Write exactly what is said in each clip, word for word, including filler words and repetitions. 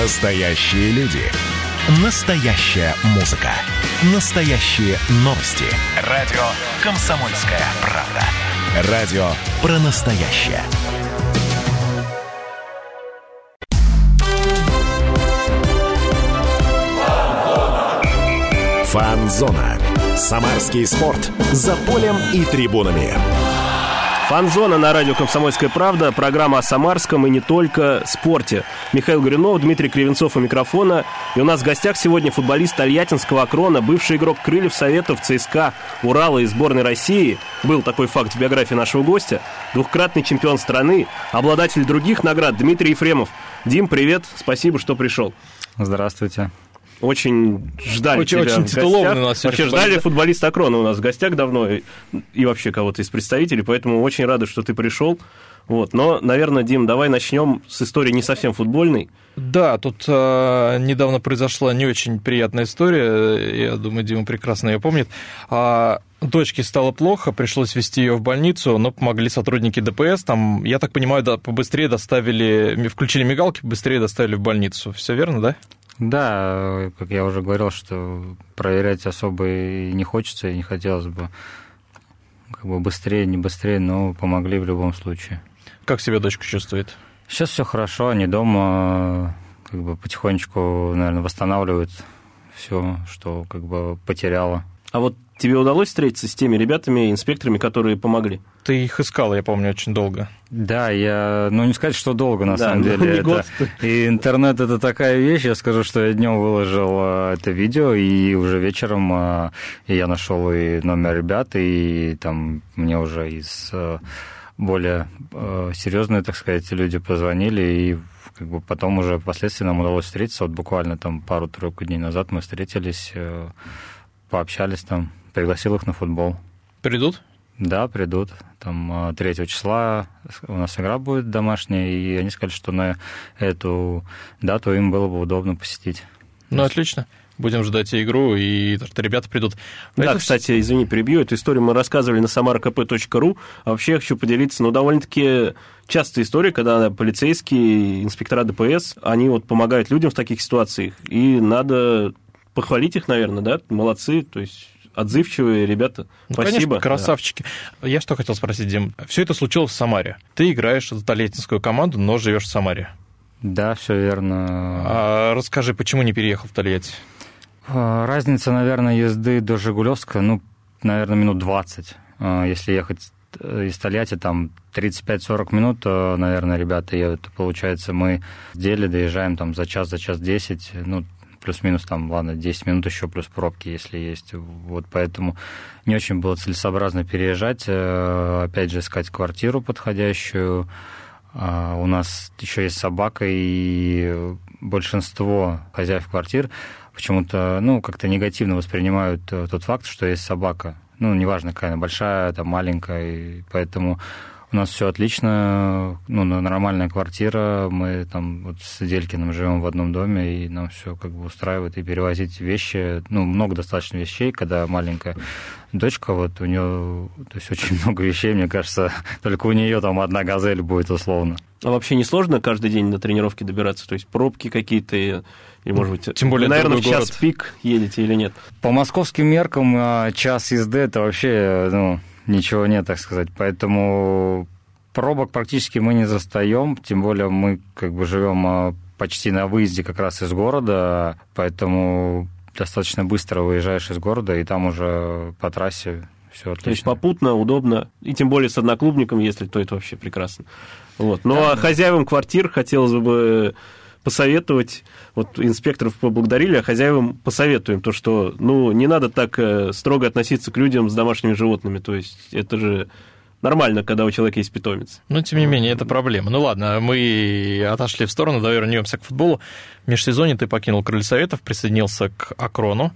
Настоящие люди. Настоящая музыка. Настоящие новости. Радио «Комсомольская правда». Радио про настоящее. Фан-зона. Самарский спорт. За полем и трибунами. Фан-зона на радио «Комсомольская правда». Программа о самарском и не только спорте. Михаил Гринов, Дмитрий Кривенцов у микрофона. И у нас в гостях сегодня футболист Альятинского Акрона, бывший игрок Крыльев Советов, ЦСКА, Урала и сборной России. Был такой факт в биографии нашего гостя. Двукратный чемпион страны, обладатель других наград Дмитрий Ефремов. Дим, привет, спасибо, что пришел. Здравствуйте. Очень ждали очень, тебя очень в гостях. У нас вообще ждали футболиста Акрона у нас в гостях давно и, и вообще кого-то из представителей, поэтому очень рады, что ты пришел. Вот. Но, наверное, Дим, давай начнем с истории не совсем футбольной. Да, тут а, недавно произошла не очень приятная история, я думаю, Дима прекрасно ее помнит. А... Дочке стало плохо, пришлось везти ее в больницу, но помогли сотрудники ДПС. Там, я так понимаю, да, побыстрее доставили, включили мигалки, быстрее доставили в больницу. Все верно, да? Да, как я уже говорил, что проверять особо и не хочется, и не хотелось бы. Как бы быстрее, не быстрее, но помогли в любом случае. Как себя дочка чувствует? Сейчас все хорошо, они дома, как бы потихонечку, наверное, восстанавливают все, что как бы потеряла. А вот тебе удалось встретиться с теми ребятами, инспекторами, которые помогли? Ты их искал, я помню, очень долго. Да, я, ну не сказать, что долго, на да, самом деле. Это... Год. И интернет – это такая вещь. Я скажу, что я днем выложил это видео, и уже вечером я нашел и номер ребят, и там мне уже из более серьезные, так сказать, люди позвонили, и как бы потом уже впоследствии нам удалось встретиться. Вот буквально там пару-тройку дней назад мы встретились, пообщались там. Пригласил их на футбол. Придут? Да, придут. Там третьего числа у нас игра будет домашняя, и они сказали, что на эту дату им было бы удобно посетить. Ну, отлично. Будем ждать игру, и ребята придут. Да, это... кстати, извини, перебью. Эту историю мы рассказывали на самаракп точка ру. А вообще я хочу поделиться, ну, довольно-таки частая история, когда полицейские, инспектора ДПС, они вот помогают людям в таких ситуациях, и надо похвалить их, наверное, да? Молодцы, то есть... Отзывчивые ребята. Ну, спасибо. Конечно, красавчики. Да. Я что хотел спросить, Дим. Все это случилось в Самаре. Ты играешь за Альятинскую команду, но живешь в Самаре. Да, все верно. А расскажи, почему не переехал в Тольятти? Разница, наверное, езды до Жигулевска, ну, наверное, минут двадцать. Если ехать из Тольятти, там тридцать пять сорок минут, наверное, ребята, это получается, мы в деле доезжаем там за час, за час десять, ну, плюс-минус, там, ладно, десять минут еще, плюс пробки, если есть. Вот поэтому не очень было целесообразно переезжать, опять же, искать квартиру подходящую. У нас еще есть собака, и большинство хозяев квартир почему-то, ну, как-то негативно воспринимают тот факт, что есть собака. Ну, неважно, какая она, большая, там, маленькая, и поэтому... У нас все отлично, ну, нормальная квартира, мы там вот с Делькиным живем в одном доме, и нам все как бы устраивает, и перевозить вещи, ну, много достаточно вещей, когда маленькая дочка, вот у нее, то есть очень много вещей, мне кажется, только у нее там одна газель будет условно. А вообще не сложно каждый день на тренировке добираться, то есть пробки какие-то, или, может быть, тем более, наверное, в час пик едете или нет? По московским меркам час езды это вообще, ну... Ничего нет, так сказать. Поэтому пробок практически мы не застаем, тем более мы как бы живем почти на выезде как раз из города, поэтому достаточно быстро выезжаешь из города, и там уже по трассе все отлично. То есть попутно, удобно, и тем более с одноклубником, если то это вообще прекрасно. Вот. Но да, хозяевам квартир хотелось бы посоветовать, вот инспекторов поблагодарили, а хозяевам посоветуем то, что, ну, не надо так строго относиться к людям с домашними животными, то есть это же нормально, когда у человека есть питомец. Но, тем не менее, это проблема. Ну, ладно, мы отошли в сторону, давай вернемся к футболу. В межсезонье ты покинул Крылья Советов, присоединился к Акрону.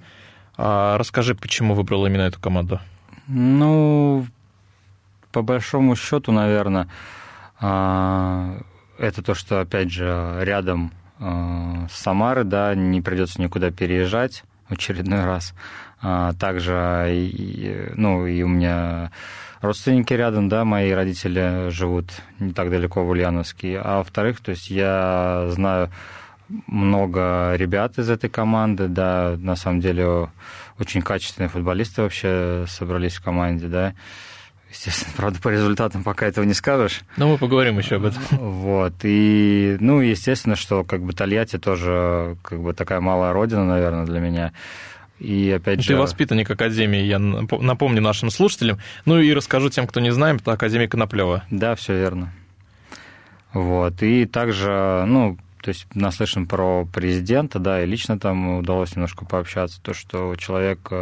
Расскажи, почему выбрал именно эту команду? Ну, по большому счету, наверное, это то, что, опять же, рядом э, с Самары, да, не придется никуда переезжать в очередной раз. А также, и, ну, и у меня родственники рядом, да, мои родители живут не так далеко в Ульяновске. А во-вторых, то есть я знаю много ребят из этой команды, да, на самом деле очень качественные футболисты вообще собрались в команде, да. Естественно, правда, по результатам пока этого не скажешь. Но мы поговорим еще об этом. Вот, и, ну, естественно, что как бы Тольятти тоже как бы такая малая родина, наверное, для меня. И опять же... Ты воспитанник Академии, я напомню нашим слушателям. Ну и расскажу тем, кто не знает, это Академия Коноплёва. Да, все верно. Вот, и также, ну, то есть наслышан про президента, да, и лично там удалось немножко пообщаться, то, что человек,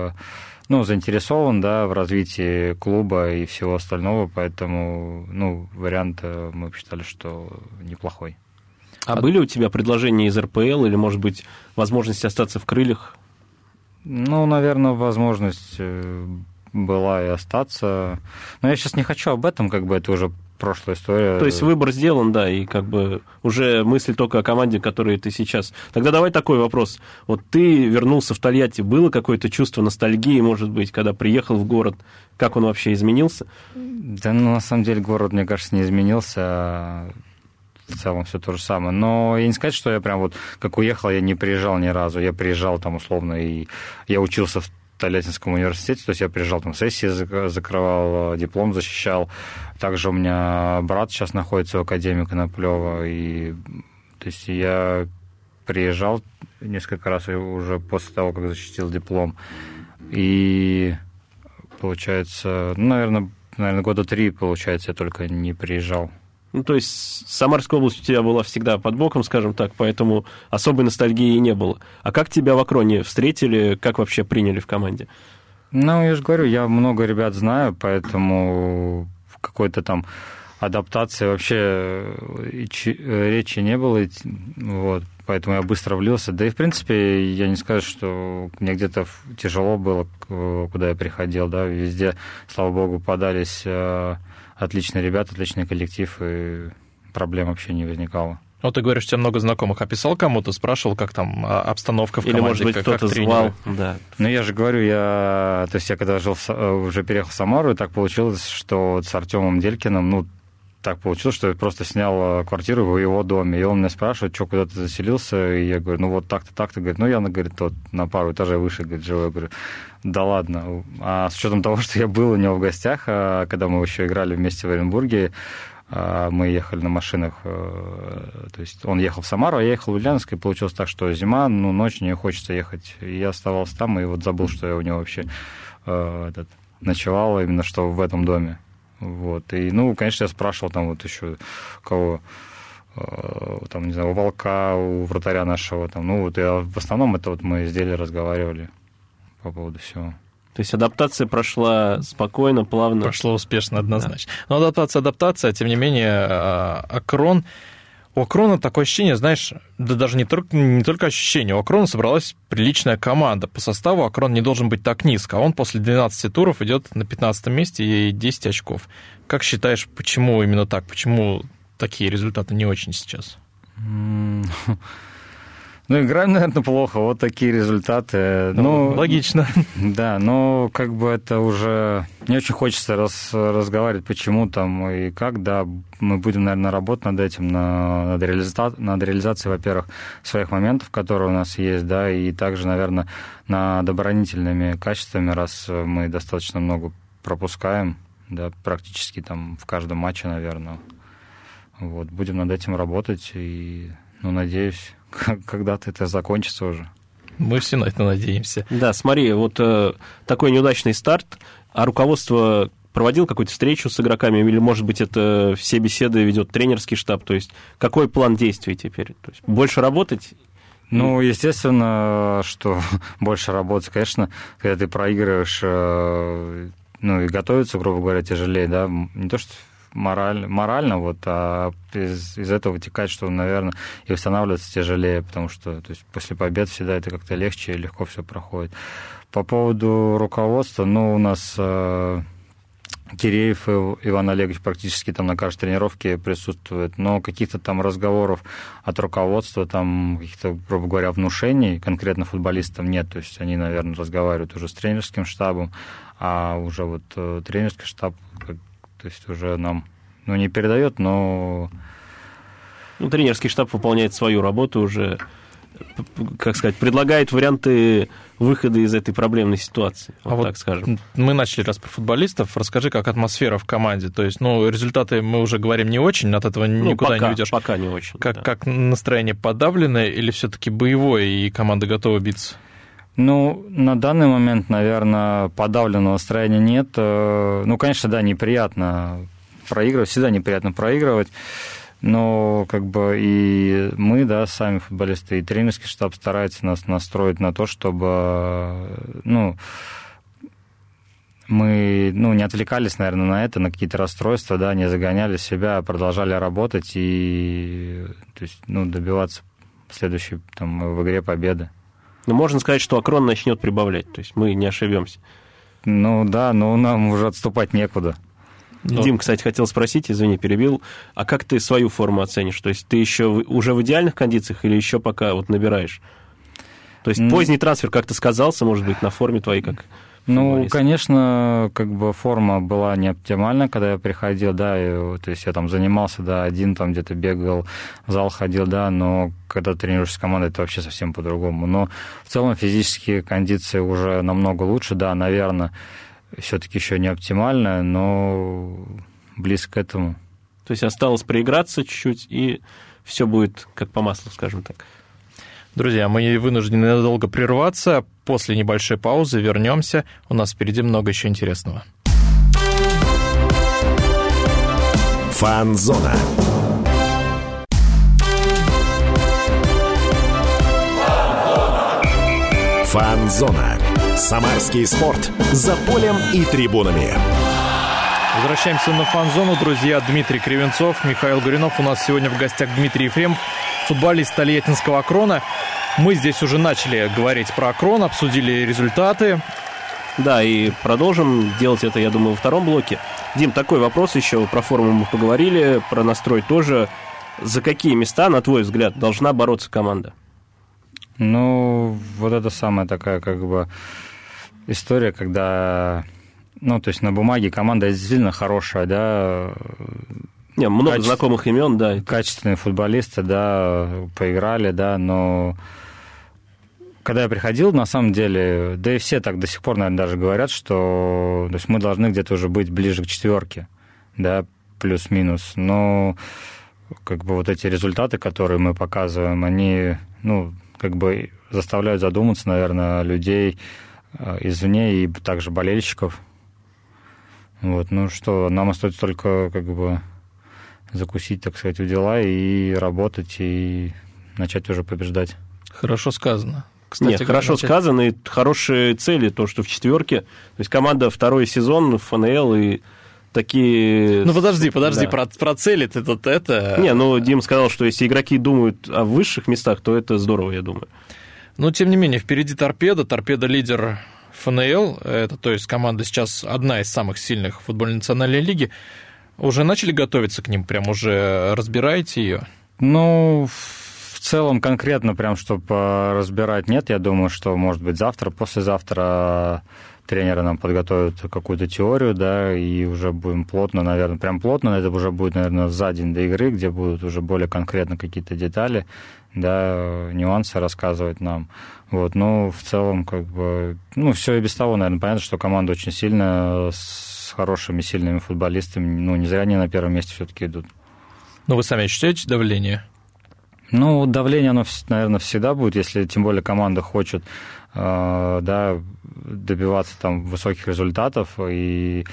ну, заинтересован, да, в развитии клуба и всего остального, поэтому, ну, вариант мы посчитали, что неплохой. А, а были у тебя предложения из эр пэ эл или, может быть, возможность остаться в «Крыльях»? Ну, наверное, возможность была и остаться. Но я сейчас не хочу об этом, как бы это уже прошлая история. То есть выбор сделан, да, и как бы уже мысли только о команде, которой ты сейчас. Тогда давай такой вопрос. Вот ты вернулся в Тольятти, было какое-то чувство ностальгии, может быть, когда приехал в город? Как он вообще изменился? Да, ну, на самом деле, город, мне кажется, не изменился, а в целом все то же самое. Но я не сказать, что я прям вот, как уехал, я не приезжал ни разу. Я приезжал там условно, и я учился в Альятинском университете, то есть я приезжал, там сессии закрывал, диплом защищал. Также у меня брат сейчас находится в Академии Коноплёва, и то есть я приезжал несколько раз уже после того, как защитил диплом. И получается, ну, наверное, наверное, года три, получается, я только не приезжал. Ну, то есть Самарская область у тебя была всегда под боком, скажем так, поэтому особой ностальгии не было. А как тебя в Акроне встретили, как вообще приняли в команде? Ну, я же говорю, я много ребят знаю, поэтому какой-то там адаптации вообще речи не было, вот, поэтому я быстро влился. Да и, в принципе, я не скажу, что мне где-то тяжело было, куда я приходил, да, везде, слава богу, подались... Отличные ребята, отличный коллектив, и проблем вообще не возникало. Вот ты говоришь, у тебя много знакомых. Описал кому-то, спрашивал, как там обстановка в команде? Или, может быть, как, кто-то как звал? Да. Ну, я же говорю, я... То есть я когда жил, уже переехал в Самару, и так получилось, что с Артемом Делькиным, ну, так получилось, что я просто снял квартиру в его доме, и он меня спрашивает, что, куда ты заселился, и я говорю, ну, вот так-то, так-то, говорит, ну, я, говорит, вот на пару этажей выше, говорит, живу, я говорю, да ладно, а с учетом того, что я был у него в гостях, когда мы еще играли вместе в Оренбурге, мы ехали на машинах, то есть он ехал в Самару, а я ехал в Ульяновск, и получилось так, что зима, ну, ночью не хочется ехать, и я оставался там, и вот забыл, что я у него вообще этот, ночевал именно что в этом доме. Вот. И, ну, конечно, я спрашивал там вот еще кого, там, не знаю, у Волка, у вратаря нашего, там, ну, вот я, в основном это вот мы с Делей разговаривали по поводу всего. То есть адаптация прошла спокойно, плавно? Прошла успешно, однозначно. Да. Но адаптация, адаптация, тем не менее, Акрон... У Акрона такое ощущение, знаешь, да даже не только, не только ощущение, у Акрона собралась приличная команда. По составу Акрон не должен быть так низко, а он после двенадцати туров идет на пятнадцатом месте и десять очков. Как считаешь, почему именно так? Почему такие результаты не очень сейчас? Mm. Ну, играем, наверное, плохо, вот такие результаты. Ну, ну, логично. Да, но как бы это уже... Мне очень хочется раз, разговаривать, почему там и как, да. Мы будем, наверное, работать над этим, над, реализа... над реализацией, во-первых, своих моментов, которые у нас есть, да, и также, наверное, над оборонительными качествами, раз мы достаточно много пропускаем, да, практически там в каждом матче, наверное. Вот, будем над этим работать и, ну, надеюсь... Когда-то это закончится уже. Мы все на это надеемся. Да, смотри, вот э, такой неудачный старт, а руководство проводило какую-то встречу с игроками, или, может быть, это все беседы ведет тренерский штаб, то есть какой план действий теперь? То есть больше работать? Ну, естественно, что больше работать, конечно, когда ты проигрываешь, э, ну, и готовиться, грубо говоря, тяжелее, да, не то, что... Мораль, морально, вот, а из, из этого вытекает, что, наверное, и восстанавливаться тяжелее, потому что то есть, после побед всегда это как-то легче и легко все проходит. По поводу руководства, ну, у нас э, Киреев Иван Олегович практически там на каждой тренировке присутствует, но каких-то там разговоров от руководства, там, каких-то, грубо говоря, внушений конкретно футболистам нет, то есть они, наверное, разговаривают уже с тренерским штабом, а уже вот э, тренерский штаб... То есть уже нам, ну, не передает, но Ну, тренерский штаб выполняет свою работу уже, как сказать, предлагает варианты выхода из этой проблемной ситуации, вот а так вот скажем. Мы начали раз про футболистов. Расскажи, как атмосфера в команде. То есть, ну, результаты, мы уже говорим, не очень, от этого ну, никуда пока, не уйдешь. Пока не очень. Как, да. Как настроение подавленное или все-таки боевое, и команда готова биться? Ну, на данный момент, наверное, подавленного настроения нет. Ну, конечно, да, неприятно проигрывать, всегда неприятно проигрывать. Но как бы и мы, да, сами футболисты, и тренерский штаб старается нас настроить на то, чтобы, ну, мы, ну, не отвлекались, наверное, на это, на какие-то расстройства, да, не загоняли себя, продолжали работать и, то есть, ну, добиваться следующей там в игре победы. Ну, можно сказать, что Акрон начнет прибавлять, то есть мы не ошибемся. Ну да, но нам уже отступать некуда. Но... Дим, кстати, хотел спросить, извини, перебил, а как ты свою форму оценишь? То есть ты еще уже в идеальных кондициях или еще пока вот набираешь? То есть ну... поздний трансфер как-то сказался, может быть, на форме твоей как? Ну, футболист. Конечно, как бы форма была не оптимальна, когда я приходил, да, и, то есть я там занимался, да, один там где-то бегал, в зал ходил, да, но когда тренируешься с командой, это вообще совсем по-другому. Но в целом физические кондиции уже намного лучше, да, наверное, все-таки еще не оптимально, но близко к этому. То есть осталось проиграться чуть-чуть, и все будет как по маслу, скажем так. Друзья, мы вынуждены надолго прерваться. После небольшой паузы вернемся. У нас впереди много еще интересного. Фан-зона. Фан-зона. Фан-зона. Самарский спорт. За полем и трибунами. Возвращаемся на фан-зону, друзья. Дмитрий Кривенцов, Михаил Гринов. У нас сегодня в гостях Дмитрий Ефремов, футболист Альятинского Акрона. Мы здесь уже начали говорить про Акрон, обсудили результаты. Да, и продолжим делать это, я думаю, во втором блоке. Дим, такой вопрос еще. Про форму мы поговорили, про настрой тоже. За какие места, на твой взгляд, должна бороться команда? Ну, вот это самая такая как бы история, когда... Ну, то есть на бумаге команда действительно хорошая, да. Не, много Качеств... знакомых имен, да. Качественные футболисты, да, поиграли, да, но когда я приходил, на самом деле, да и все так до сих пор, наверное, даже говорят, что то есть мы должны где-то уже быть ближе к четверке, да, плюс-минус. Но как бы вот эти результаты, которые мы показываем, они, ну, как бы заставляют задуматься, наверное, людей извне и также болельщиков. Вот, ну что, нам остается только как бы закусить, так сказать, у дела и работать, и начать уже побеждать. Хорошо сказано. Кстати, Нет, хорошо начать... сказано, и хорошие цели, то, что в четверке. То есть команда второй сезон в ФНЛ, и такие... Ну подожди, подожди, да. про, про цели ты тут это... Не, ну Дим сказал, что если игроки думают о высших местах, то это здорово, я думаю. Но, тем не менее, впереди торпеда, торпеда лидер... ФНЛ, это, то есть команда сейчас одна из самых сильных в футбольной национальной лиге, уже начали готовиться к ним, прям уже разбираете ее? Ну, в целом конкретно прям, чтобы разбирать, нет, я думаю, что, может быть, завтра, послезавтра тренеры нам подготовят какую-то теорию, да, и уже будем плотно, наверное, прям плотно, это уже будет, наверное, за день до игры, где будут уже более конкретно какие-то детали, да, нюансы рассказывать нам. Вот, ну, в целом, как бы, ну, все и без того, наверное, понятно, что команда очень сильная, с хорошими, сильными футболистами, ну, не зря они на первом месте все-таки идут. Ну, вы сами ощущаете давление? Ну, давление, оно, наверное, всегда будет, если, тем более, команда хочет, э, да, добиваться там высоких результатов, и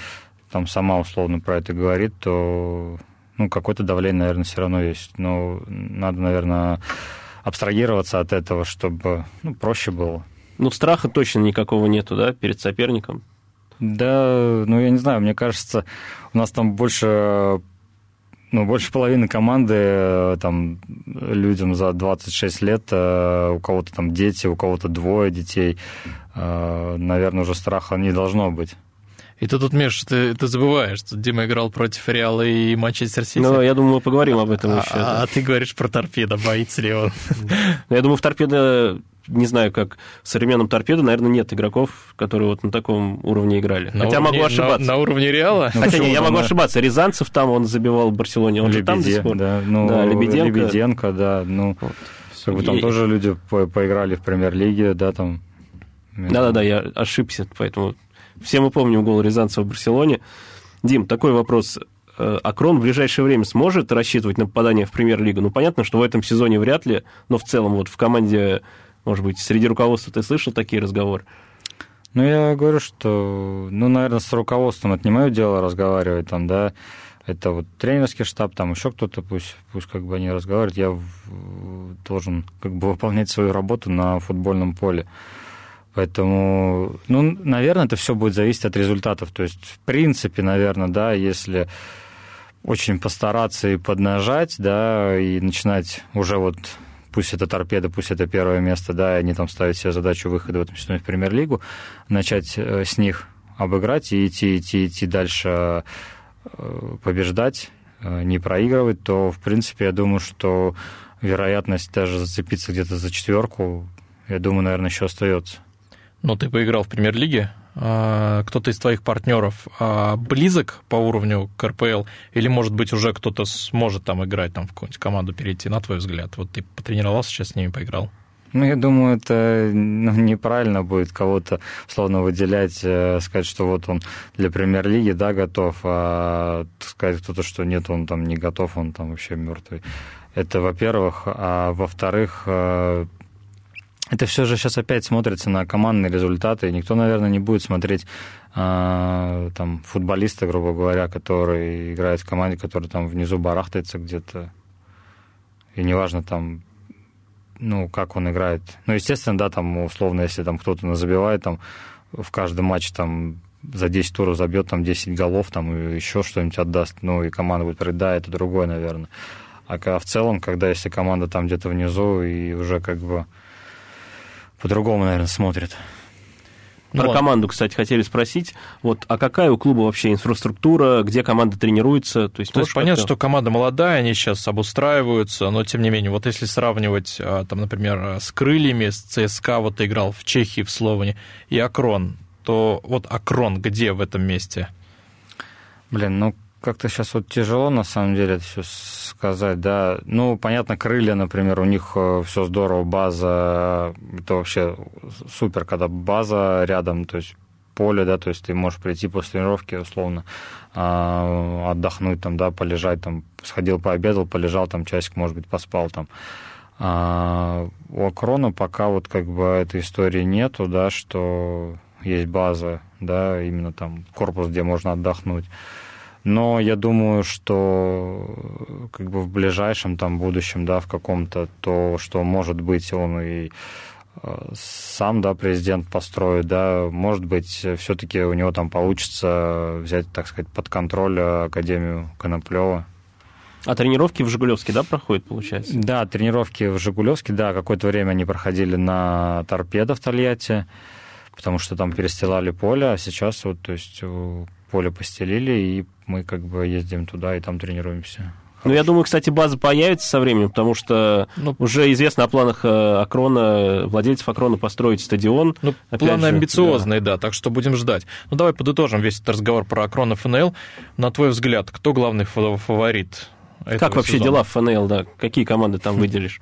там сама условно про это говорит, то, ну, какое-то давление, наверное, все равно есть. Но надо, наверное... абстрагироваться от этого, чтобы ну, проще было. Ну, страха точно никакого нету, да, перед соперником? Да, ну, я не знаю, мне кажется, у нас там больше, ну, больше половины команды, там, людям за двадцать шесть лет, у кого-то там дети, у кого-то двое детей, наверное, уже страха не должно быть. И ты тут, Миш, ты, ты забываешь, что Дима играл против Реала и Манчестер Сити. Ну, я думаю, мы поговорим об этом а, еще. А, а ты говоришь про торпеду, боится ли он? Я думаю, в торпедо не знаю, как в современном «Торпедо», наверное, нет игроков, которые вот на таком уровне играли. На Хотя уровне, могу ошибаться. На, на уровне «Реала»? Ну, Хотя нет, я могу на... ошибаться. Рязанцев там, он забивал в «Барселоне», он Лебеде, же там до сих пор. Да, ну, да, Лебеденко. Лебеденко, да. Ну, вот. Как бы там и... тоже люди по- поиграли в премьер-лиге, да, там. Да-да-да, я ошибся, поэтому... Все мы помним гол Рязанцева в «Барселоне». Дим, такой вопрос... Акрон в ближайшее время сможет рассчитывать на попадание в премьер-лигу? Ну, понятно, что в этом сезоне вряд ли, но в целом вот в команде, может быть, среди руководства ты слышал такие разговоры? Ну, я говорю, что, ну, наверное, с руководством это не мое дело разговаривать там, да, это вот тренерский штаб, там еще кто-то, пусть, пусть как бы они разговаривают, я должен как бы выполнять свою работу на футбольном поле. Поэтому, ну, наверное, это все будет зависеть от результатов. То есть, в принципе, наверное, да, если очень постараться и поднажать, да, и начинать уже вот, пусть это «Торпеда», пусть это первое место, да, и они там ставят себе задачу выхода в этом сезоне в премьер-лигу, начать с них обыграть и идти, идти, идти дальше, побеждать, не проигрывать, то, в принципе, я думаю, что вероятность даже зацепиться где-то за четверку, я думаю, наверное, еще остается. Ну, ты поиграл в премьер-лиге. Кто-то из твоих партнеров близок по уровню к эр пэ эл? Или, может быть, уже кто-то сможет там играть, там, в какую-нибудь команду перейти, на твой взгляд? Вот ты потренировался, сейчас с ними поиграл. Ну, я думаю, это ну, неправильно будет кого-то, условно, выделять, сказать, что вот он для премьер-лиги, да, готов, а сказать кто-то, что нет, он там не готов, он там вообще мертвый. Это, во-первых. А во-вторых... Это все же сейчас опять смотрится на командные результаты, и никто, наверное, не будет смотреть э, там, футболиста, грубо говоря, который играет в команде, который там внизу барахтается где-то, и неважно там, ну, как он играет. Ну, естественно, да, там, условно, если там кто-то назабивает, там, в каждом матче там за десять туров забьет там десять голов, там, и еще что-нибудь отдаст, ну, и команда будет говорить, да, это другое, наверное. А в целом, когда, если команда там где-то внизу, и уже как бы по-другому, наверное, смотрят. Про ну, команду, кстати, хотели спросить. Вот, а какая у клуба вообще инфраструктура, где команда тренируется? То есть, то есть понятно, что команда молодая, они сейчас обустраиваются, но, тем не менее, вот если сравнивать, там, например, с «Крыльями», с ЦСКА, вот ты играл в Чехии, в Словении, и «Акрон», то вот «Акрон» где в этом месте? Блин, ну, как-то сейчас вот тяжело, на самом деле, это все сказать, да. Ну, понятно, «Крылья», например, у них все здорово, база, это вообще супер, когда база рядом, то есть поле, да, то есть ты можешь прийти после тренировки, условно, отдохнуть там, да, полежать там, сходил, пообедал, полежал там, часик, может быть, поспал там. А у «Акрона» пока вот как бы этой истории нету, да, что есть база, да, именно там корпус, где можно отдохнуть. Но я думаю, что как бы в ближайшем там, будущем, да, в каком-то, то, что может быть, он и сам, да, президент построит, да, может быть, все-таки у него там получится взять, так сказать, под контроль Академию Коноплёва. А тренировки в Жигулёвске, да, проходят, получается? Да, тренировки в Жигулёвске, да, какое-то время они проходили на «Торпедо» в Тольятти, потому что там перестилали поле, а сейчас вот, то есть... поле постелили, и мы как бы ездим туда и там тренируемся. Хорошо. Ну, я думаю, кстати, база появится со временем, потому что ну, уже известно о планах «Акрона», владельцев «Акрона» построить стадион. Ну, планы же амбициозные, да. да, так что будем ждать. Ну, давай подытожим весь этот разговор про «Акрон» и эф эн эл. На твой взгляд, кто главный фаворит этого Как вообще сезона? Дела в эф эн эл, да? Какие команды там выделишь?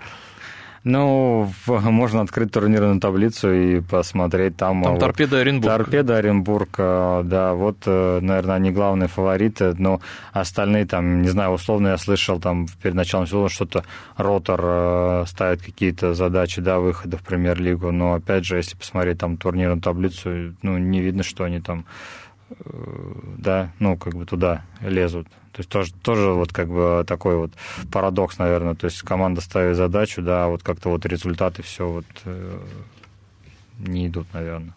Ну, можно открыть турнирную таблицу и посмотреть там... Там вот, «Торпеда Оренбург». «Торпеда Оренбург», да, вот, наверное, они главные фавориты, но остальные там, не знаю, условно я слышал там перед началом сезона что-то «Ротор» ставит какие-то задачи, да, выхода в премьер-лигу, но, опять же, если посмотреть там турнирную таблицу, ну, не видно, что они там, да, ну, как бы туда лезут. То есть тоже, тоже вот как бы такой вот парадокс, наверное. То есть команда ставит задачу, да, вот как-то вот результаты все вот э, не идут, наверное.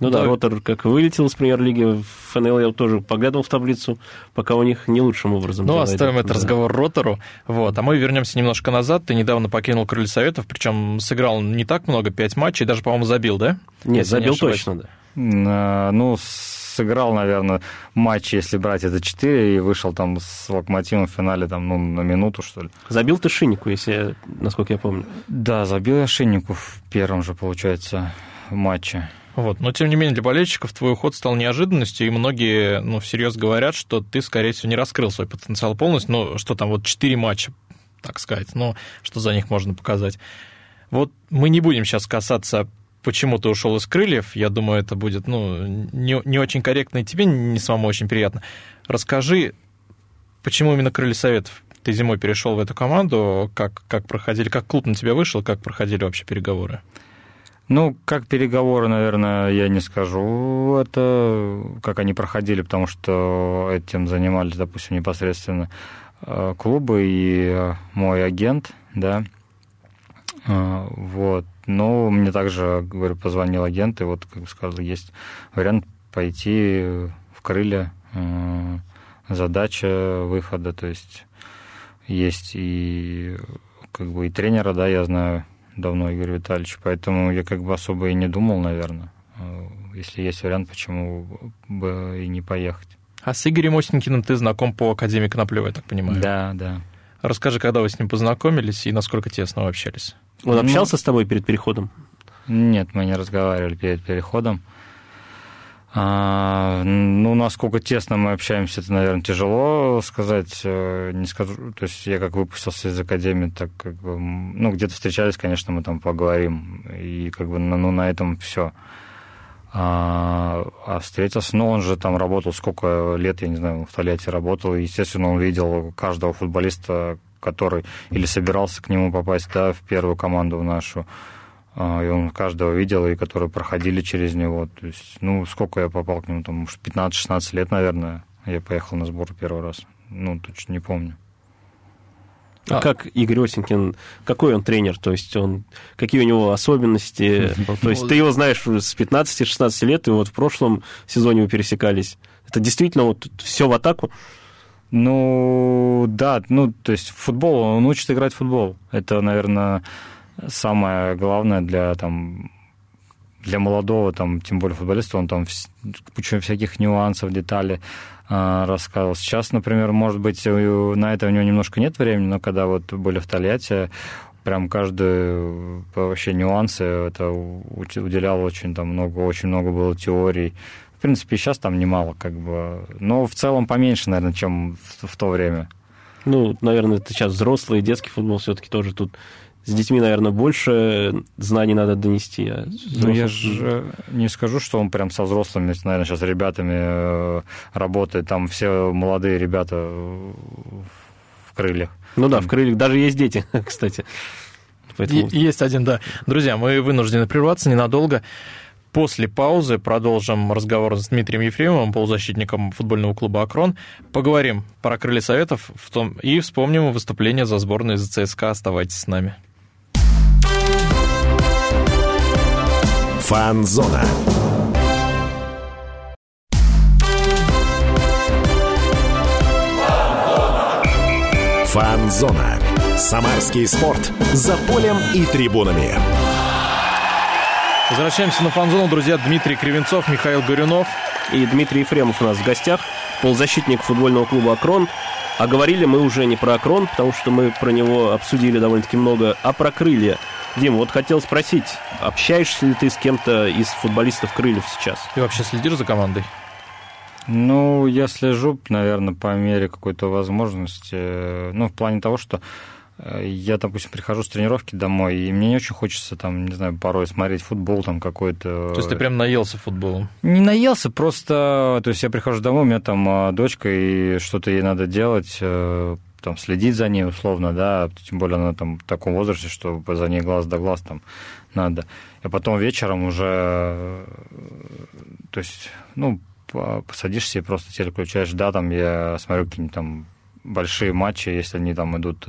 Ну да, да, «Ротор» как вылетел из премьер-лиги, в эф эн эл я тоже поглядывал в таблицу, пока у них не лучшим образом. Ну, оставим этот да. разговор «Ротору». Вот. А мы вернемся немножко назад. Ты недавно покинул «Крылья Советов», причем сыграл не так много, пять матчей, даже, по-моему, забил, да? Нет, Если забил не точно, да. А, ну, с... сыграл, наверное, матч, если брать это четыре, и вышел там с Локомотивом в финале там, ну, на минуту, что ли. Забил ты Шиннику, если, насколько я помню. Да, забил я Шиннику в первом же, получается, матче. Вот. Но, тем не менее, для болельщиков твой уход стал неожиданностью, и многие, ну, всерьез говорят, что ты, скорее всего, не раскрыл свой потенциал полностью, ну, что там вот четыре матча, так сказать, ну, что за них можно показать. Вот мы не будем сейчас касаться, почему ты ушел из «Крыльев», я думаю, это будет, ну, не, не очень корректно и тебе, не самому очень приятно. Расскажи, почему именно «Крылья Советов»? Ты зимой перешел в эту команду, как, как проходили, как клуб на тебя вышел, как проходили вообще переговоры? Ну, как переговоры, наверное, я не скажу это, как они проходили, потому что этим занимались, допустим, непосредственно клубы и мой агент, да, вот. Но мне также, говорю, позвонил агент, и вот, как бы сказал, есть вариант пойти в «Крылья», задача выхода, то есть есть и, как бы, и тренера, да, я знаю, давно Игорь Витальевич, поэтому я как бы особо и не думал, наверное. Если есть вариант, почему бы и не поехать. А с Игорем Осинкиным ты знаком по Академии Коноплёва, я так понимаю? Да, да. Расскажи, когда вы с ним познакомились и насколько тесно вы общались? Он общался ну, с тобой перед переходом? Нет, мы не разговаривали перед переходом. А, ну, насколько тесно мы общаемся, это, наверное, тяжело сказать. Не скажу, то есть я как выпустился из академии, так как бы, ну, где-то встречались, конечно, мы там поговорим, и как бы, ну, на этом все. А, а встретился, ну, он же там работал сколько лет, я не знаю, в Тольятти работал, и, естественно, он видел каждого футболиста, который или собирался к нему попасть, да, в первую команду нашу, и он каждого видел, и которые проходили через него. То есть, ну, сколько я попал к нему, там, пятнадцать-шестнадцать лет, наверное, я поехал на сбор первый раз. Ну, точно не помню. А, а как Игорь Осинкин, какой он тренер? То есть, он, какие у него особенности? То есть, ты его знаешь с пятнадцати-шестнадцати лет, и вот в прошлом сезоне вы пересекались. Это действительно вот все в атаку? Ну, да, ну, то есть, футбол, он учит играть в футбол. Это, наверное... Самое главное для, там, для молодого, там, тем более футболиста, он там кучу всяких нюансов, деталей э, рассказывал. Сейчас, например, может быть, на это у него немножко нет времени, но когда вот были в Тольятти, прям каждый вообще нюансы, это уделял очень там, много, очень много было теорий. В принципе, сейчас там немало, как бы, но в целом поменьше, наверное, чем в, в то время. Ну, наверное, это сейчас взрослый, детский футбол все-таки тоже тут... С детьми, наверное, больше знаний надо донести. А взрослых... Ну, я же не скажу, что он прям со взрослыми, наверное, сейчас ребятами работает. Там все молодые ребята в «Крыльях». Ну да, в «Крыльях» даже есть дети, кстати. Поэтому... Есть один, да. Друзья, мы вынуждены прерваться ненадолго. После паузы продолжим разговор с Дмитрием Ефремовым, полузащитником футбольного клуба «Акрон». Поговорим про «Крылья Советов» в том... и вспомним выступление за сборную за ЦСКА. Оставайтесь с нами. Фан-зона. Фан-зона. Фан-зона. Самарский спорт. За полем и трибунами. Возвращаемся на «Фан-зону», друзья. Дмитрий Кривенцов, Михаил Гринов и Дмитрий Ефремов у нас в гостях. Полузащитник футбольного клуба «Акрон». А говорили мы уже не про «Акрон», потому что мы про него обсудили довольно-таки много, а про «Крылья». Дим, вот хотел спросить, общаешься ли ты с кем-то из футболистов «Крыльев» сейчас? Ты вообще следишь за командой? Ну, я слежу, наверное, по мере какой-то возможности. Ну, в плане того, что я, допустим, прихожу с тренировки домой, и мне не очень хочется, там, не знаю, порой смотреть футбол там какой-то. То есть ты прям наелся футболом? Не наелся, просто... То есть я прихожу домой, у меня там дочка, и что-то ей надо делать... Там, следить за ней условно, да, тем более она там в таком возрасте, что за ней глаз да глаз там надо. А потом вечером уже, то есть, ну, садишься и просто телек включаешь, да, там я смотрю какие-нибудь там большие матчи, если они там идут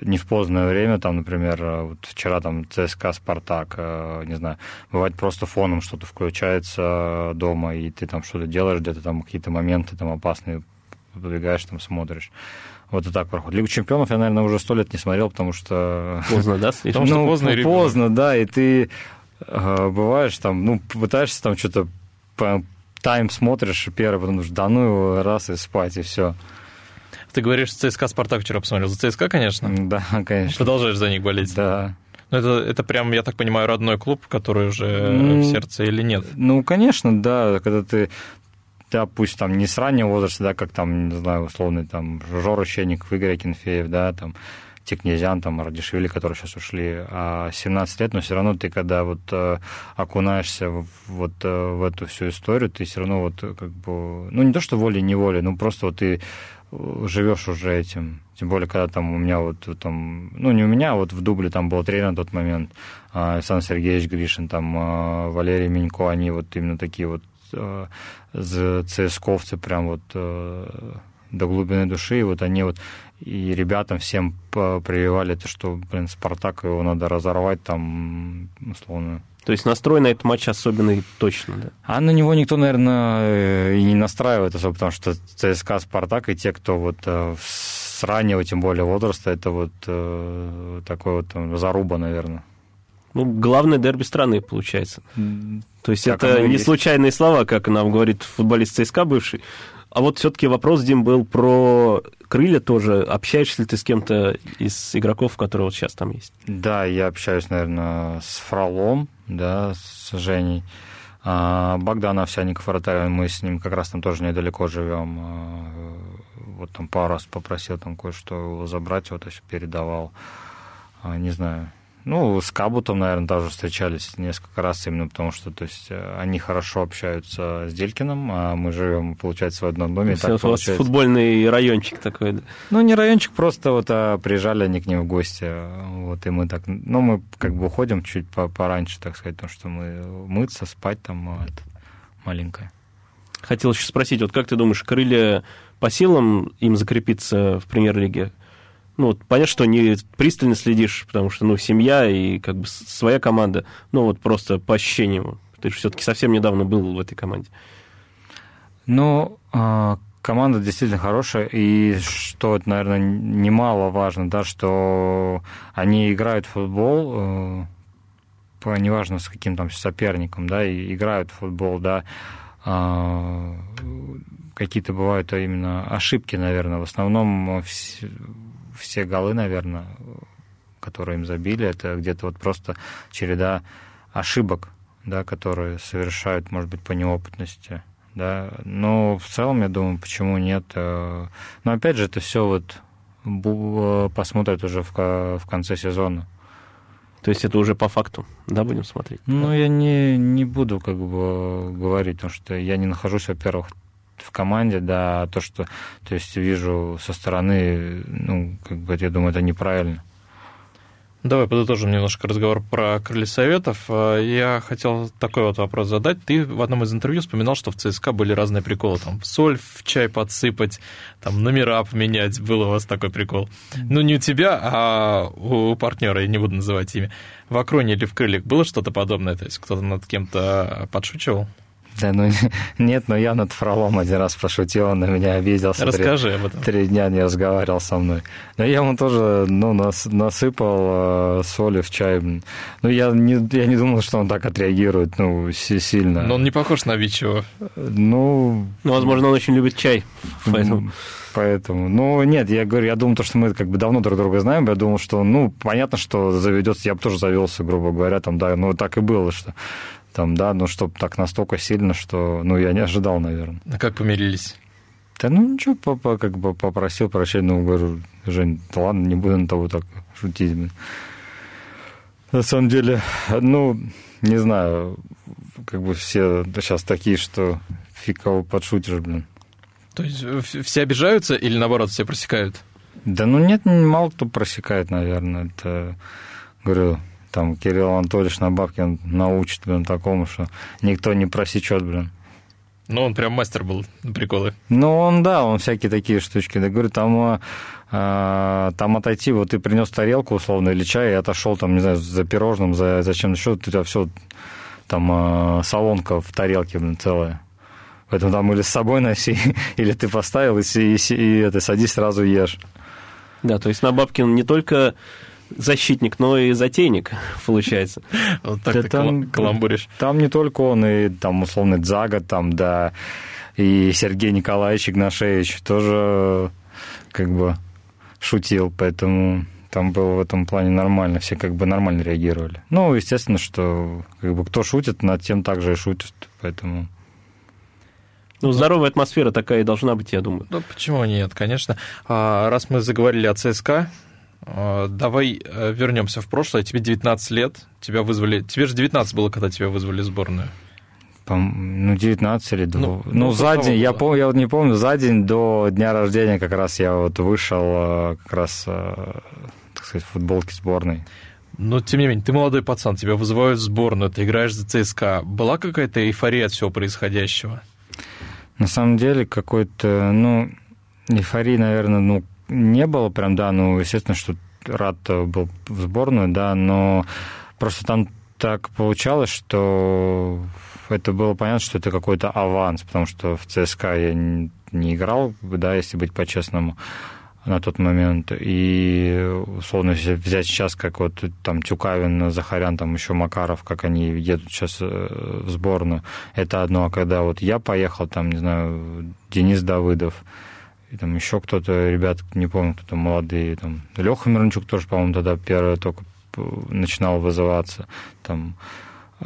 не в поздное время, там, например, вот вчера там ЦСКА, Спартак, не знаю, бывает просто фоном что-то включается дома, и ты там что-то делаешь, где-то там какие-то моменты там опасные подбегаешь, там смотришь. Вот и так проходит. Лигу чемпионов я, наверное, уже сто лет не смотрел, потому что... Поздно, да? Потому что ну, поздно, поздно, да, и ты э, бываешь там, ну, пытаешься там что-то тайм смотришь первый, потому что да ну его раз и спать, и все. Ты говоришь, ЦСКА «Спартак» вчера посмотрел. За ЦСКА, конечно? Да, конечно. Продолжаешь за них болеть? Да. Но это, это прям, я так понимаю, родной клуб, который уже ну, в сердце или нет? Ну, конечно, да. Когда ты, да, пусть там не с раннего возраста, да, как там, не знаю, условный там Жора Щенников, Игорь Акинфеев, да, там Тикнезян, там Радишвили, которые сейчас ушли, а семнадцать лет, но все равно ты, когда вот окунаешься в, вот в эту всю историю, ты все равно вот как бы, ну, не то что волей-неволей, ну, просто вот ты живешь уже этим. Тем более, когда там у меня вот там, ну, не у меня, а вот в дубле там был тренер на тот момент, Александр Сергеевич Гришин, там Валерий Минько, они вот именно такие вот цсковцы прям вот до глубины души, и вот они вот и ребятам всем прививали то, что, блин, «Спартак», его надо разорвать там, условно. То есть настрой на этот матч особенный точно, да? А на него никто, наверное, и не настраивает особо, потому что ЦСКА, «Спартак» и те, кто вот с раннего, тем более, возраста, это вот такой вот там заруба, наверное. Ну, главное дерби страны, получается. То есть так это не есть. Случайные слова, как нам говорит футболист ЦСКА бывший. А вот все-таки вопрос, Дим, был про «Крылья» тоже. Общаешься ли ты с кем-то из игроков, которые вот сейчас там есть? Да, я общаюсь, наверное, с Фролом, да, с Женей. А Богдан Овсянников, вратарь, мы с ним как раз там тоже недалеко живем. Вот там пару раз попросил там кое-что его забрать, вот еще передавал. А, не знаю. Ну, с Кабутом, наверное, даже встречались несколько раз, именно потому что, то есть, они хорошо общаются с Делькиным, а мы живем, получается, в одном доме. Все, так у вас футбольный райончик такой, да? Ну, не райончик, просто вот а, приезжали они к ним в гости, вот, и мы так, ну, мы как бы уходим чуть пораньше, так сказать, потому что мы мыться, спать там, вот, маленькое. Хотел еще спросить, вот как ты думаешь, «Крылья» по силам им закрепиться в премьер-лиге? Ну, вот понятно, что не пристально следишь, потому что, ну, семья и как бы своя команда. Ну, вот просто по ощущениям. Ты же все-таки совсем недавно был в этой команде. Ну, команда действительно хорошая. И что это, наверное, немаловажно, да, что они играют в футбол, неважно с каким там соперником, да, и играют в футбол, да. Какие-то бывают именно ошибки, наверное. В основном все голы, наверное, которые им забили, это где-то вот просто череда ошибок, да, которые совершают, может быть, по неопытности. Да. Но в целом, я думаю, почему нет. Но опять же, это все вот посмотрят уже в конце сезона. То есть это уже по факту, да, будем смотреть? Ну, да. я не, не буду как бы говорить, потому что я не нахожусь, во-первых, в команде, да, то, что, то есть, вижу со стороны, ну, как бы, я думаю, это неправильно. Давай подытожим немножко разговор про «Крылья Советов». Я хотел такой вот вопрос задать. Ты в одном из интервью вспоминал, что в ЦСКА были разные приколы. Там соль в чай подсыпать, там номера поменять. Был у вас такой прикол. Ну, не у тебя, а у партнера, я не буду называть имя. В «Акроне» или в «Крыльях» было что-то подобное? То есть кто-то над кем-то подшучивал? Да, ну нет, но я над Фролом один раз пошутил, он на меня обиделся. Расскажи три, об этом. Три дня не разговаривал со мной. Но я ему тоже, ну, нас, насыпал э, соли в чай. Ну, я не, я не думал, что он так отреагирует, ну, сильно. Но он не похож на обидчивого. Ну, ну, возможно, он очень любит чай, поэтому... Поэтому, ну, нет, я говорю, я думал, то, что мы как бы давно друг друга знаем, я думал, что, ну, понятно, что заведется, я бы тоже завелся, грубо говоря, там, да, ну, так и было, что... Там, да, ну, чтобы так настолько сильно, что, ну, я не ожидал, наверное. А как помирились? Да, ну, ничего, папа как бы попросил прощения, ну, говорю, Жень, да ладно, не буду на того так шутить. На самом деле, ну, не знаю, как бы все сейчас такие, что фиг кого подшутишь, блин. То есть все обижаются или, наоборот, все просекают? Да, ну, нет, мало кто просекает, наверное, это, говорю... Там Кирилл Анатольевич на бабке, он научит, блин, такому, что никто не просечет, блин. Ну, он прям мастер был на приколы. Ну, он, да, он всякие такие штучки. Да, говорю, там, а, там отойти, вот ты принес тарелку, условно, или чай, и отошел, там, не знаю, за пирожным, за, за чем-то еще, у тебя все, там, а, солонка в тарелке, блин, целая. Поэтому там или с собой носи, или ты поставил, и, и, и, и это, садись, сразу ешь. Да, то есть на бабке он не только... защитник, но и затейник, получается. Вот так ты каламбуришь. Там не только он, и там, условно, Дзага, там, да, и Сергей Николаевич Игнашевич тоже, как бы, шутил, поэтому... Там было в этом плане нормально, все как бы нормально реагировали. Ну, естественно, что как бы, кто шутит, над тем также и шутит, поэтому... Ну, здоровая атмосфера такая и должна быть, я думаю. Ну, почему нет, конечно. Раз мы заговорили о ЦСКА, давай вернемся в прошлое. Тебе девятнадцать лет, тебя вызвали... Тебе же девятнадцать было, когда тебя вызвали в сборную. Ну, девятнадцать или два. Ну, ну, ну за день, я, пом- я вот не помню, за день до дня рождения как раз я вот вышел как раз... так сказать, футболки сборной. Но, тем не менее, ты молодой пацан, тебя вызывают в сборную, ты играешь за ЦСКА. Была какая-то эйфория от всего происходящего? На самом деле, какой-то, ну, эйфории, наверное, ну, не было прям, да, ну, естественно, что рад был в сборную, да, но просто там так получалось, что это было понятно, что это какой-то аванс, потому что в ЦСКА я не играл, да, если быть по-честному, на тот момент, и, условно, взять сейчас, как вот там Тюкавин, Захарян, там еще Макаров, как они едут сейчас в сборную, это одно, а когда вот я поехал, там, не знаю, Денис Давыдов, и там еще кто-то, ребят, не помню, кто-то молодые, там, Леха Мирончук тоже, по-моему, тогда первый только начинал вызываться, там,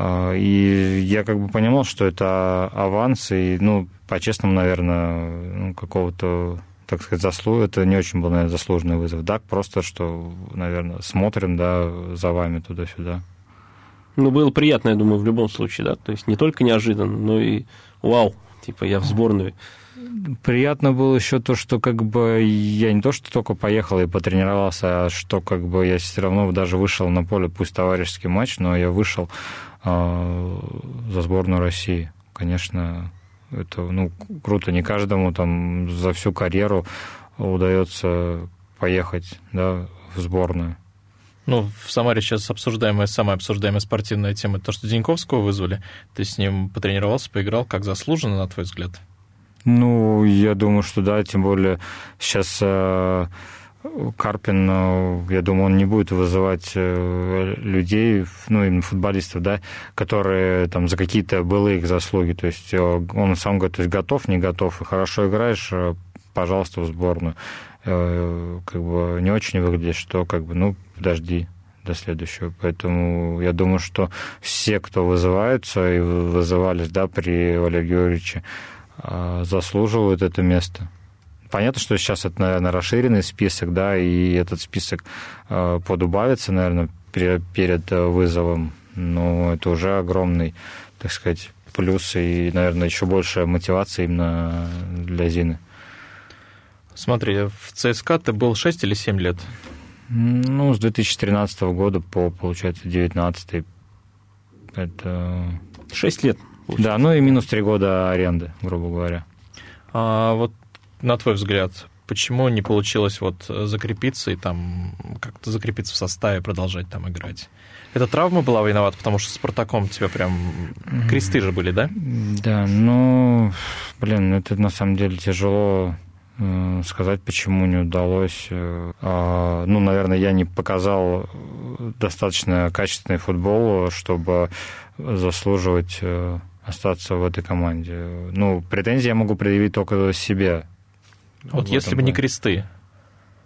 и я как бы понимал, что это аванс, и, ну, по-честному, наверное, ну, какого-то так сказать, заслуг, это не очень был, наверное, заслуженный вызов. Да, просто, что, наверное, смотрим, да, за вами туда-сюда. Ну, было приятно, я думаю, в любом случае, да, то есть не только неожиданно, но и вау, типа я в сборную. Приятно было еще то, что как бы я не то, что только поехал и потренировался, а что как бы я все равно даже вышел на поле, пусть товарищеский матч, но я вышел э, за сборную России, конечно. Это, ну, круто, не каждому там за всю карьеру удается поехать, да, в сборную. Ну, в Самаре сейчас обсуждаемая, самая обсуждаемая спортивная тема, то, что Деньковского вызвали. Ты с ним потренировался, поиграл, как заслуженно, на твой взгляд? Ну, я думаю, что да, тем более сейчас Карпин, я думаю, он не будет вызывать людей, ну, именно футболистов, да, которые там за какие-то былые их заслуги. То есть он сам говорит, то есть готов, не готов, и хорошо играешь, пожалуйста, в сборную. Как бы не очень выглядит, что как бы, ну, подожди до следующего. Поэтому я думаю, что все, кто вызываются и вызывались, да, при Олеге Георгиевиче, заслуживают это место. Понятно, что сейчас это, наверное, расширенный список, да, и этот список э, подубавится, наверное, перед, перед вызовом, но это уже огромный, так сказать, плюс и, наверное, еще больше мотивации именно для Зины. Смотри, в ЦСКА ты был шесть или семь лет? Ну, с две тысячи тринадцатого года по, получается, девятнадцатый. Это... шесть лет. Получается. Да, ну и минус три года аренды, грубо говоря. А вот на твой взгляд, почему не получилось вот закрепиться и там как-то закрепиться в составе, продолжать там играть? Эта травма была виновата, потому что с «Спартаком» тебя прям кресты же были, да? Да, ну, блин, это на самом деле тяжело сказать, почему не удалось. Ну, наверное, я не показал достаточно качественный футбол, чтобы заслуживать остаться в этой команде. Ну, претензии я могу предъявить только себе. Вот если бы не кресты,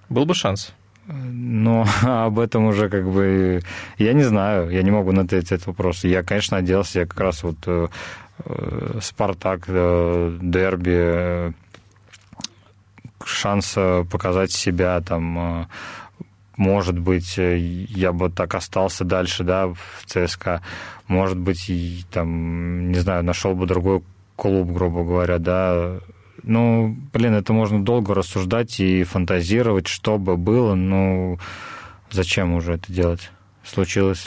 был бы шанс? Ну, об этом уже как бы... Я не знаю, я не могу ответить на этот вопрос. Я, конечно, надеялся, я как раз вот э, «Спартак», э, дерби, э, шанс показать себя, там, э, может быть, я бы так остался дальше, да, в ЦСКА. Может быть, и, там, не знаю, нашел бы другой клуб, грубо говоря, да, ну, блин, это можно долго рассуждать и фантазировать, что бы было, но зачем уже это делать? Случилось.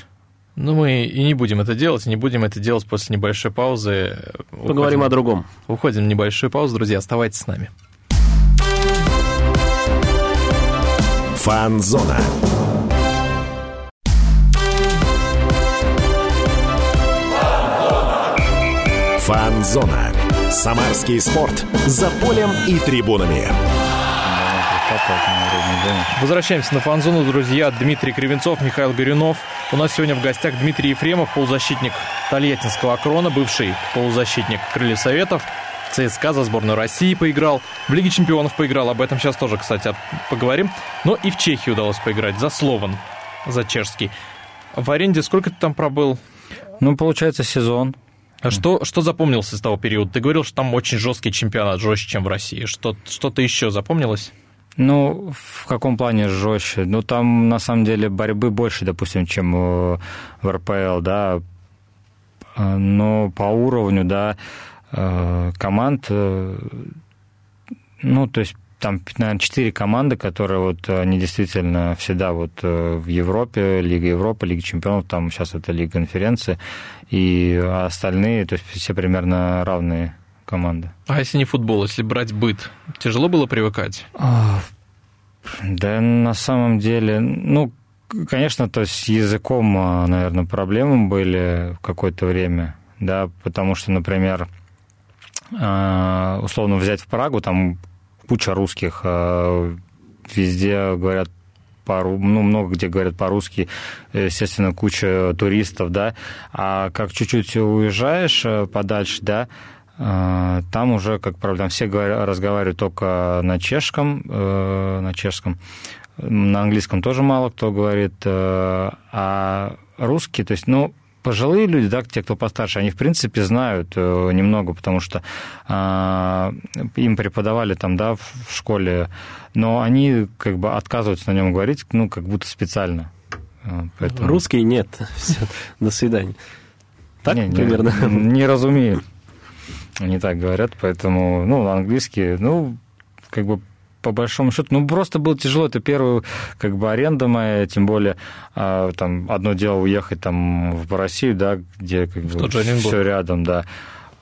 Ну, мы и не будем это делать, не будем это делать после небольшой паузы. Поговорим Уходим. О другом. Уходим на небольшую паузу, друзья, оставайтесь с нами. Фан-зона. Фан-зона. Самарский спорт. За полем и трибунами. Возвращаемся на фан-зону, друзья. Дмитрий Кривенцов, Михаил Гринов. У нас сегодня в гостях Дмитрий Ефремов, полузащитник Альятинского Акрона, бывший полузащитник Крыльев Советов. ЦСКА за сборную России поиграл, в Лиге чемпионов поиграл, об этом сейчас тоже, кстати, поговорим. Но и в Чехии удалось поиграть, за Слован, за чешский. В аренде сколько ты там пробыл? Ну, получается, сезон. А что, что запомнилось из того периода? Ты говорил, что там очень жесткий чемпионат, жестче, чем в России. Что, что-то еще запомнилось? Ну, в каком плане жестче? Ну, там, на самом деле, борьбы больше, допустим, чем в эр пэ эл, да. Но по уровню, да, команд, ну, то есть там, наверное, четыре команды, которые вот они действительно всегда вот в Европе, Лига Европы, Лига чемпионов, там сейчас это Лига конференции, и остальные, то есть все примерно равные команды. А если не футбол, если брать быт, тяжело было привыкать? А, да, на самом деле, ну, конечно, то есть с языком, наверное, проблемы были в какое-то время, да, потому что, например, условно взять в Прагу, там куча русских, везде говорят по-русски, ну, много где говорят по-русски, естественно, куча туристов, да, а как чуть-чуть уезжаешь подальше, да, там уже, как правило, там все говорят, разговаривают только на чешском, на чешском, на английском тоже мало кто говорит, а русские, то есть, ну, пожилые люди, да, те, кто постарше, они, в принципе, знают немного, потому что э, им преподавали там, да, в школе, но они как бы отказываются на нем говорить, ну, как будто специально. Поэтому... Русский нет. Все. До свидания. Так, не, примерно? Не, не разумею. Они так говорят, поэтому, ну, английский, ну, как бы, по большому счету, ну, просто было тяжело. Это первая, как бы, аренда моя, тем более, там, одно дело уехать, там, в Россию, да, где, как бы, все рядом, да,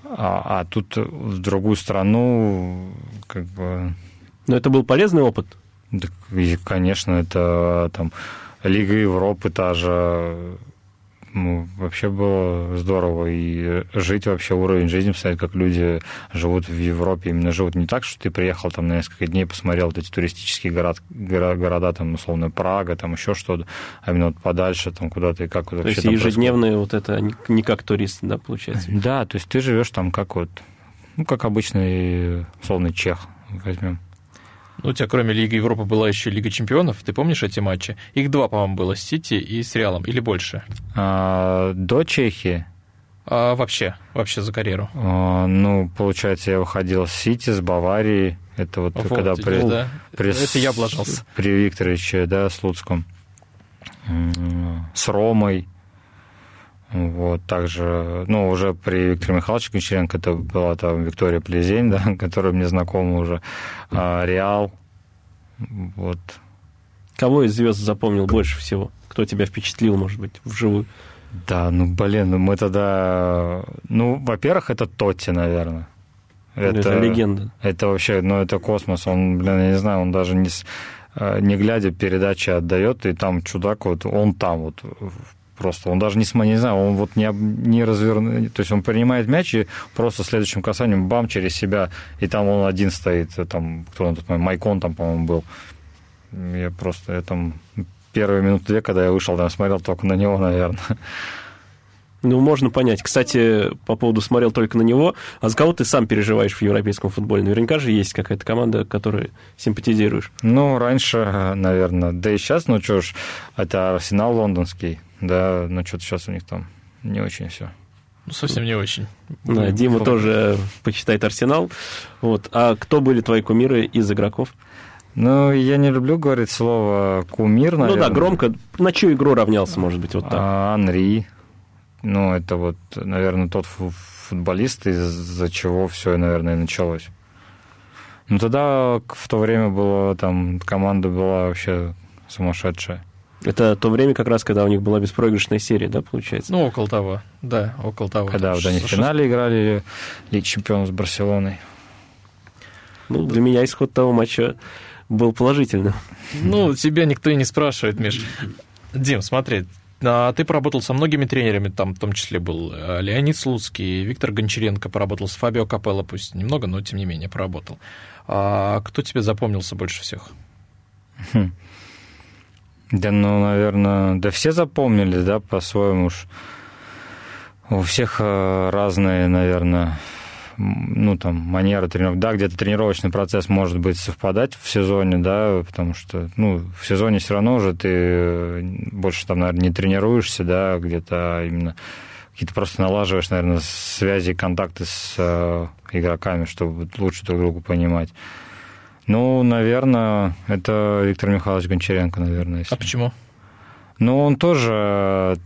а, а тут в другую страну, как бы... Но это был полезный опыт? Да, и, конечно, это, там, Лига Европы та же, ну, вообще было здорово, и жить вообще, уровень жизни, посмотреть, как люди живут в Европе, именно живут не так, что ты приехал там на несколько дней, посмотрел вот эти туристические город, города, там, условно, Прага, там еще что-то, а именно вот подальше, там, куда-то и как вот вообще. То есть ежедневное вот это, не как турист, да, получается? Да, то есть ты живешь там как вот, ну, как обычный, условный чех, возьмем. Ну, у тебя, кроме Лиги Европы, была еще Лига чемпионов. Ты помнишь эти матчи? Их два, по-моему, было, с Сити и с Реалом, или больше? А, до Чехии? А, вообще, вообще за карьеру. А, ну, получается, я выходил с Сити, с Баварии. Это вот О, когда при, да. при, Это я облажался. При Викторовиче, да, с Луцком. С Ромой. Вот, также, ну, уже при Викторе Михайловиче Гончаренко, это была там Виктория Плезень, да, которая мне знакома уже, а, Реал, вот. Кого из звезд запомнил больше всего? Кто тебя впечатлил, может быть, вживую? Да, ну, блин, мы тогда... Ну, во-первых, это Тотти, наверное. Это, это легенда. Это вообще, ну, это космос, он, блин, я не знаю, он даже не, не глядя передачи отдает, и там чудак, вот, он там вот... Просто он даже не, не знаю, он вот не, не развернул, то есть он принимает мяч и просто следующим касанием бам через себя, и там он один стоит, там кто он тут, Майкон там, по-моему, был. Я просто я там первые минуты две, когда я вышел, там смотрел только на него, наверное. Ну, можно понять. Кстати, по поводу «смотрел только на него», а за кого ты сам переживаешь в европейском футболе? Наверняка же есть какая-то команда, которой симпатизируешь. Ну, раньше, наверное, да и сейчас, ну, что ж, это «Арсенал» лондонский, да, ну, что-то сейчас у них там не очень все. Ну, совсем не очень. Да, Дима Фу. тоже почитает «Арсенал». Вот. А кто были твои кумиры из игроков? Ну, я не люблю говорить слово «кумир», наверное. Ну да, громко. На чью игру равнялся, может быть, вот так? А, Анри. Ну, это вот, наверное, тот футболист, из-за чего все, наверное, и началось. Ну, тогда в то время было, там, команда была вообще сумасшедшая. Это то время как раз, когда у них была беспроигрышная серия, да, получается? Ну, около того, да, около того. Когда вот они в финале играли Лиги чемпионов с Барселоной. Ну, для меня исход того матча был положительным. Ну, тебя никто и не спрашивает, Миш. Дим, смотри... Ты поработал со многими тренерами, там в том числе был Леонид Слуцкий, Виктор Гончаренко поработал, с Фабио Капелло, пусть немного, но тем не менее поработал. А кто тебе запомнился больше всех? Хм. Да, ну, наверное, да все запомнили, да, по-своему уж. У всех разные, наверное, ну, там, манеры тренировок. Да, где-то тренировочный процесс может быть совпадать в сезоне, да, потому что, ну, в сезоне все равно уже ты больше там, наверное, не тренируешься, да, где-то именно какие-то просто налаживаешь, наверное, связи, контакты с э, игроками, чтобы лучше друг друга понимать. Ну, наверное, это Виктор Михайлович Гончаренко, наверное. Если... А почему? Ну, он тоже...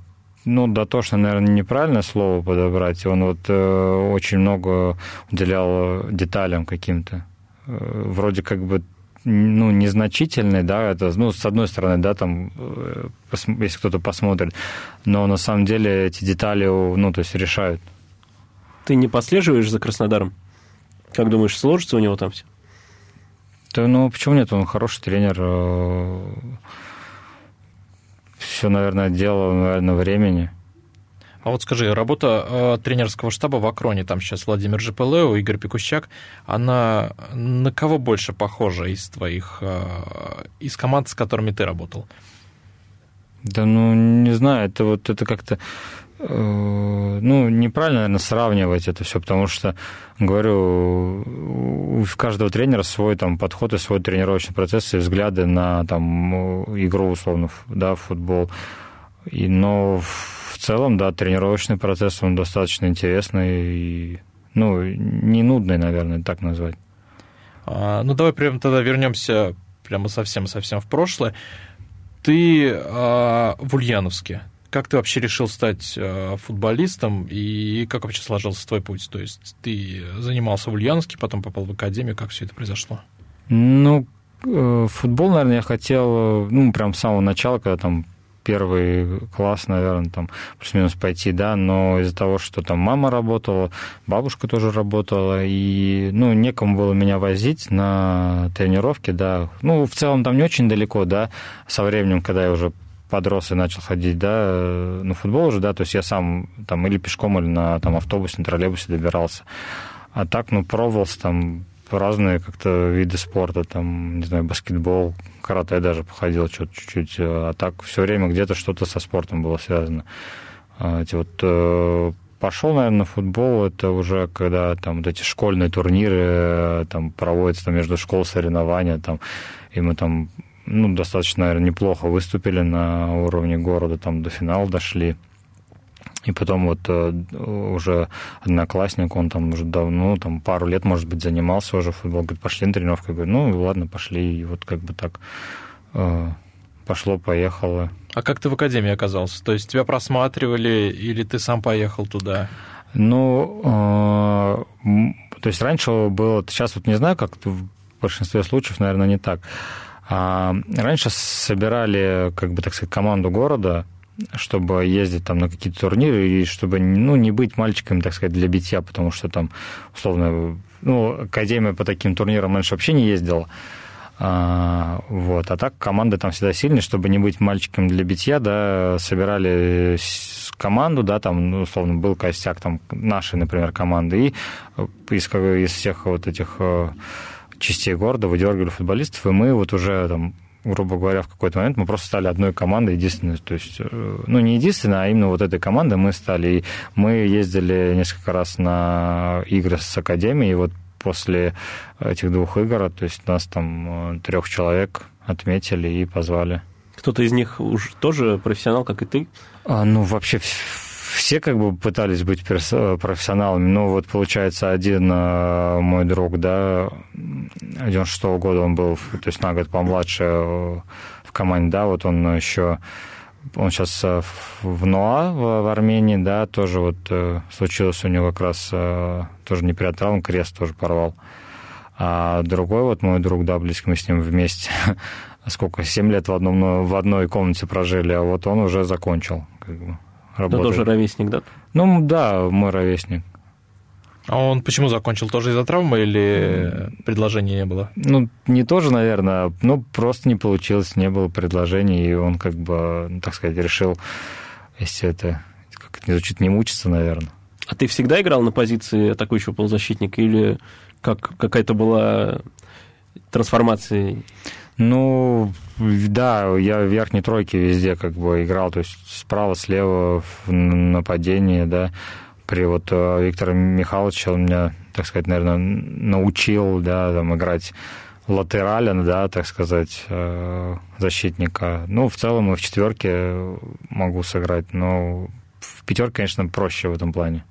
Ну, дотошно, наверное, неправильное слово подобрать. Он вот э, очень много уделял деталям каким-то. Э, вроде как бы, ну, незначительный, да, это, ну, с одной стороны, да, там, э, пос- если кто-то посмотрит, но на самом деле эти детали, ну, то есть решают. Ты не послеживаешь за Краснодаром? Как думаешь, сложится у него там все? Да, ну, почему нет? Он хороший тренер, э- Все, наверное, дело, наверное, времени. А вот скажи, работа э, тренерского штаба в Акроне, там сейчас Владимир Жепелеу, Игорь Пикущак, она на кого больше похожа из твоих, э, из команд, с которыми ты работал? Да, ну, не знаю, это вот это как-то, э, ну, неправильно, наверное, сравнивать это все, потому что, говорю, у каждого тренера свой там подход и свой тренировочный процесс и взгляды на там игру, условно, да, футбол. И, но в целом, да, тренировочный процесс, он достаточно интересный и, ну, не нудный, наверное, так назвать. А, ну, давай прямо тогда вернемся прямо совсем-совсем в прошлое. Ты а, в Ульяновске. Как ты вообще решил стать футболистом и как вообще сложился твой путь? То есть ты занимался в Ульяновске, потом попал в академию. Как все это произошло? Ну, футбол, наверное, я хотел, ну, прям с самого начала, когда там первый класс, наверное, там плюс-минус пойти, да, но из-за того, что там мама работала, бабушка тоже работала, и, ну, некому было меня возить на тренировки, да. Ну, в целом там не очень далеко, да, со временем, когда я уже подрос и начал ходить, да, на футбол уже, да, то есть я сам там или пешком, или на там, автобусе, на троллейбусе добирался. А так, ну, пробовался там разные как-то виды спорта, там, не знаю, баскетбол, карате даже походил что-то чуть-чуть, а так все время где-то что-то со спортом было связано. Эти вот пошел, наверное, на футбол, это уже когда там вот эти школьные турниры там проводятся, там, между школ соревнования, там, и мы там, ну, достаточно, наверное, неплохо выступили на уровне города, там до финала дошли. И потом вот уже одноклассник, он там уже давно, там пару лет, может быть, занимался уже футболом, говорит, пошли на тренировку. Я говорю, ну, ладно, пошли. И вот как бы так пошло-поехало. А как ты в академии оказался? То есть тебя просматривали или ты сам поехал туда? Ну, то есть раньше было, сейчас вот не знаю, как в большинстве случаев, наверное, не так. А раньше собирали, как бы так сказать, команду города, чтобы ездить там на какие-то турниры и чтобы, ну, не быть мальчиками, так сказать, для битья, потому что там, условно, ну, академия по таким турнирам раньше вообще не ездила. А, вот. А так команды там всегда сильные, чтобы не быть мальчиком для битья, да, собирали команду, да, там, ну, условно, был костяк там нашей, например, команды, и из, из всех вот этих... частей города выдергивали футболистов, и мы вот уже, там, грубо говоря, в какой-то момент мы просто стали одной командой, единственной, то есть, ну, не единственной, а именно вот этой командой мы стали, и мы ездили несколько раз на игры с академией, и вот после этих двух игр, то есть нас там трех человек отметили и позвали. Кто-то из них уж тоже профессионал, как и ты? А, ну, вообще... Все как бы пытались быть профессионалами, но вот получается один мой друг, да, девяносто шестого года он был, то есть на год помладше в команде, да, вот он еще, он сейчас в НОА в Армении, да, тоже вот случилось у него как раз тоже неприятная травма, крест тоже порвал. А другой вот мой друг, да, близкий, мы с ним вместе, сколько, семь лет в, одном, в одной комнате прожили, а вот он уже закончил, как бы. Работает. Да, тоже ровесник, да? Ну, да, мой ровесник. А он почему закончил? Тоже из-за травмы или предложения не было? Ну, не тоже, наверное, но просто не получилось, не было предложений, и он как бы, ну, так сказать, решил, если это как-то не звучит, не мучиться, наверное. А ты всегда играл на позиции атакующего полузащитника или как, какая-то была трансформация? Ну, да, я в верхней тройке везде как бы играл, то есть справа, слева, в нападении, да. При вот Виктора Михайловича он меня, так сказать, наверное, научил, да, там, играть латерально, да, так сказать, защитника. Ну, в целом и в четверке могу сыграть, но в пятерке, конечно, проще в этом плане.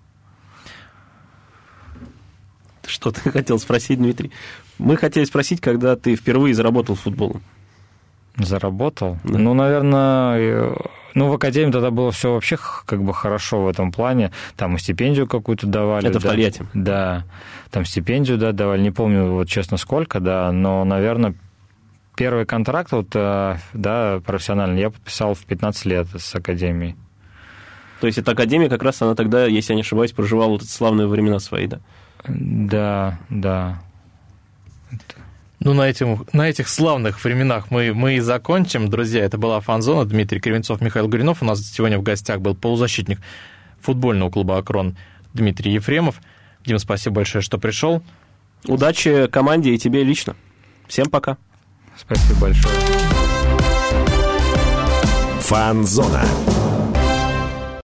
Что ты хотел спросить, Дмитрий? Мы хотели спросить, когда ты впервые заработал футболом. Заработал? Да. Ну, наверное... Ну, в академии тогда было все вообще как бы хорошо в этом плане. Там и стипендию какую-то давали. Это да, в Тольятти. Да. Там стипендию, да, давали. Не помню, вот честно, сколько, да. Но, наверное, первый контракт вот, да, профессиональный я подписал в пятнадцать лет с академией. То есть эта академия как раз она тогда, если я не ошибаюсь, проживала вот эти славные времена свои, да? Да, да. Ну, на, этим, на этих славных временах мы, мы и закончим. Друзья, это была «Фан-зона». Дмитрий Кривенцов, Михаил Гринов. У нас сегодня в гостях был полузащитник футбольного клуба «Акрон» Дмитрий Ефремов. Дим, спасибо большое, что пришел. Удачи команде и тебе лично. Всем пока. Спасибо большое. «Фан-зона».